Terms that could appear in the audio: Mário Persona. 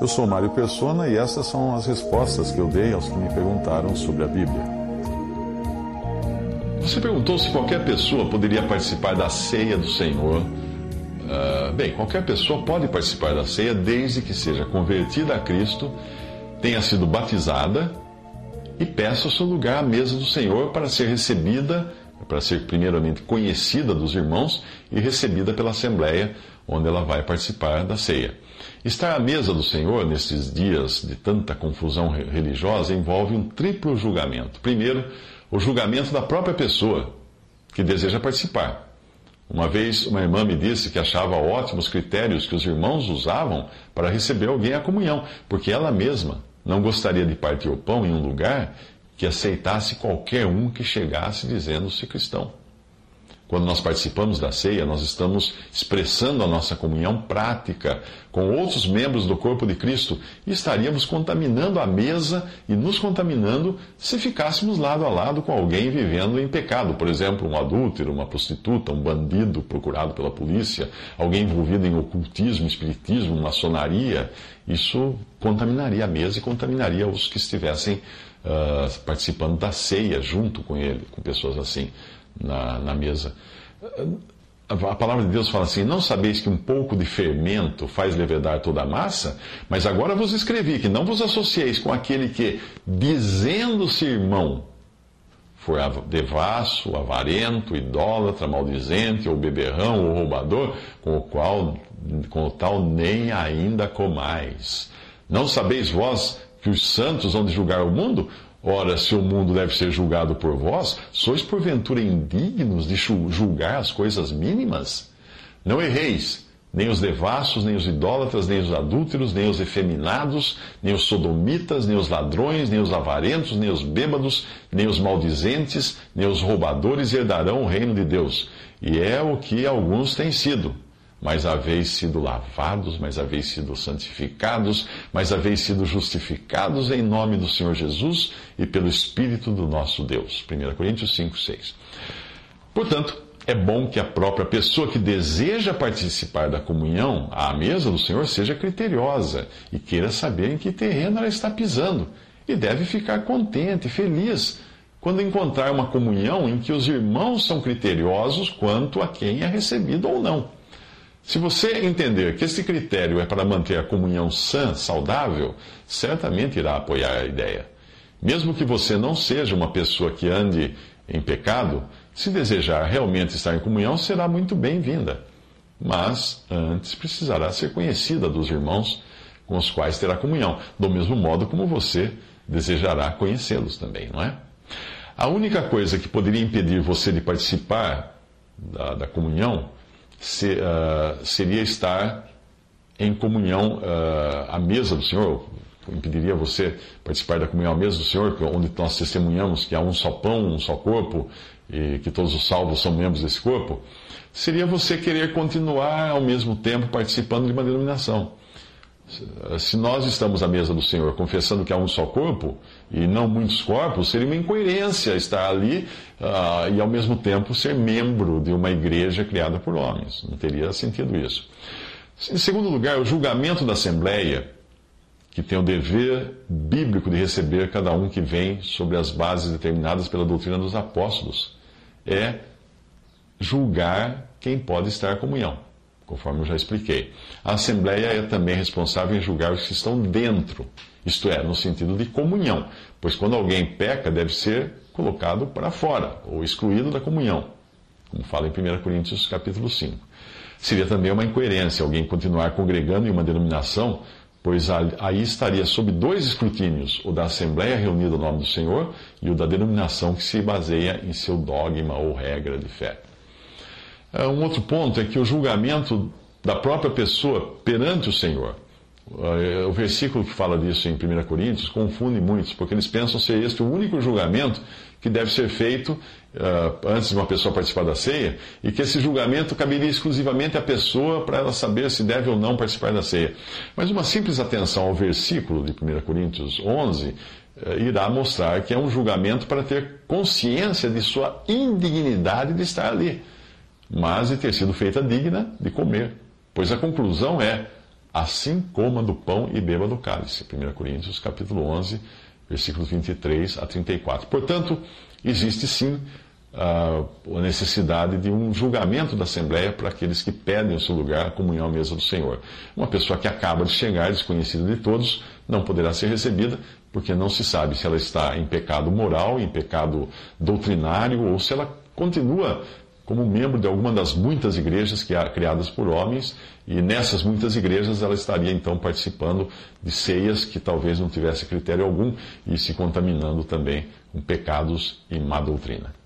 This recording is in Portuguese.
Eu sou Mário Persona e essas são as respostas que eu dei aos que me perguntaram sobre a Bíblia. Você perguntou se qualquer pessoa poderia participar da ceia do Senhor. Bem, qualquer pessoa pode participar da ceia desde que seja convertida a Cristo, tenha sido batizada e peça o seu lugar à mesa do Senhor para ser recebida, para ser primeiramente conhecida dos irmãos e recebida pela Assembleia, onde ela vai participar da ceia. Estar à mesa do Senhor nesses dias de tanta confusão religiosa envolve um triplo julgamento. Primeiro, o julgamento da própria pessoa que deseja participar. Uma vez, uma irmã me disse que achava ótimos critérios que os irmãos usavam para receber alguém à comunhão, porque ela mesma não gostaria de partir o pão em um lugar que aceitasse qualquer um que chegasse dizendo-se cristão. Quando nós participamos da ceia, nós estamos expressando a nossa comunhão prática com outros membros do corpo de Cristo e estaríamos contaminando a mesa e nos contaminando se ficássemos lado a lado com alguém vivendo em pecado. Por exemplo, um adúltero, uma prostituta, um bandido procurado pela polícia, alguém envolvido em ocultismo, espiritismo, maçonaria. Isso contaminaria a mesa e contaminaria os que estivessem participando da ceia junto com ele, com pessoas assim. Na mesa. A palavra de Deus fala assim: não sabeis que um pouco de fermento faz levedar toda a massa? Mas agora vos escrevi que não vos associeis com aquele que, dizendo-se irmão, for devasso, avarento, idólatra, maldizente, ou beberrão, ou roubador, com o tal nem ainda comais. Não sabeis vós que os santos vão julgar o mundo? Ora, se o mundo deve ser julgado por vós, sois porventura indignos de julgar as coisas mínimas? Não erreis, nem os devassos, nem os idólatras, nem os adúlteros, nem os efeminados, nem os sodomitas, nem os ladrões, nem os avarentos, nem os bêbados, nem os maldizentes, nem os roubadores herdarão o reino de Deus. E é o que alguns têm sido. Mas haveis sido lavados, mas haveis sido santificados, mas haveis sido justificados em nome do Senhor Jesus e pelo Espírito do nosso Deus. 1 Coríntios 5:6. Portanto, é bom que a própria pessoa que deseja participar da comunhão à mesa do Senhor seja criteriosa e queira saber em que terreno ela está pisando, e deve ficar contente e feliz quando encontrar uma comunhão em que os irmãos são criteriosos quanto a quem é recebido ou não. Se você entender que esse critério é para manter a comunhão sã, saudável, certamente irá apoiar a ideia. Mesmo que você não seja uma pessoa que ande em pecado, se desejar realmente estar em comunhão, será muito bem-vinda. Mas antes precisará ser conhecida dos irmãos com os quais terá comunhão, do mesmo modo como você desejará conhecê-los também, não é? A única coisa que poderia impedir você de participar da comunhão seria estar em comunhão à mesa do Senhor, impediria você participar da comunhão à mesa do Senhor, onde nós testemunhamos que há um só pão, um só corpo, e que todos os salvos são membros desse corpo, seria você querer continuar ao mesmo tempo participando de uma denominação. Se nós estamos à mesa do Senhor confessando que há um só corpo e não muitos corpos, seria uma incoerência estar ali e ao mesmo tempo ser membro de uma igreja criada por homens. Não teria sentido isso. Em segundo lugar, o julgamento da Assembleia, que tem o dever bíblico de receber cada um que vem sobre as bases determinadas pela doutrina dos apóstolos, é julgar quem pode estar em comunhão, conforme eu já expliquei. A Assembleia é também responsável em julgar os que estão dentro, isto é, no sentido de comunhão, pois quando alguém peca, deve ser colocado para fora, ou excluído da comunhão, como fala em 1 Coríntios capítulo 5. Seria também uma incoerência alguém continuar congregando em uma denominação, pois aí estaria sob dois escrutínios, o da Assembleia reunida ao nome do Senhor e o da denominação que se baseia em seu dogma ou regra de fé. Um outro ponto é que o julgamento da própria pessoa perante o Senhor, o versículo que fala disso em 1 Coríntios, confunde muitos, porque eles pensam ser este o único julgamento que deve ser feito antes de uma pessoa participar da ceia, e que esse julgamento caberia exclusivamente à pessoa para ela saber se deve ou não participar da ceia. Mas uma simples atenção ao versículo de 1 Coríntios 11 irá mostrar que é um julgamento para ter consciência de sua indignidade de estar ali, mas de ter sido feita digna de comer. Pois a conclusão é: assim coma do pão e beba do cálice. 1 Coríntios, capítulo 11, versículos 23 a 34. Portanto, existe sim a necessidade de um julgamento da Assembleia para aqueles que pedem o seu lugar, a comunhão à mesa do Senhor. Uma pessoa que acaba de chegar, desconhecida de todos, não poderá ser recebida, porque não se sabe se ela está em pecado moral, em pecado doutrinário, ou se ela continua como membro de alguma das muitas igrejas que há, criadas por homens, e nessas muitas igrejas ela estaria então participando de ceias que talvez não tivesse critério algum e se contaminando também com pecados e má doutrina.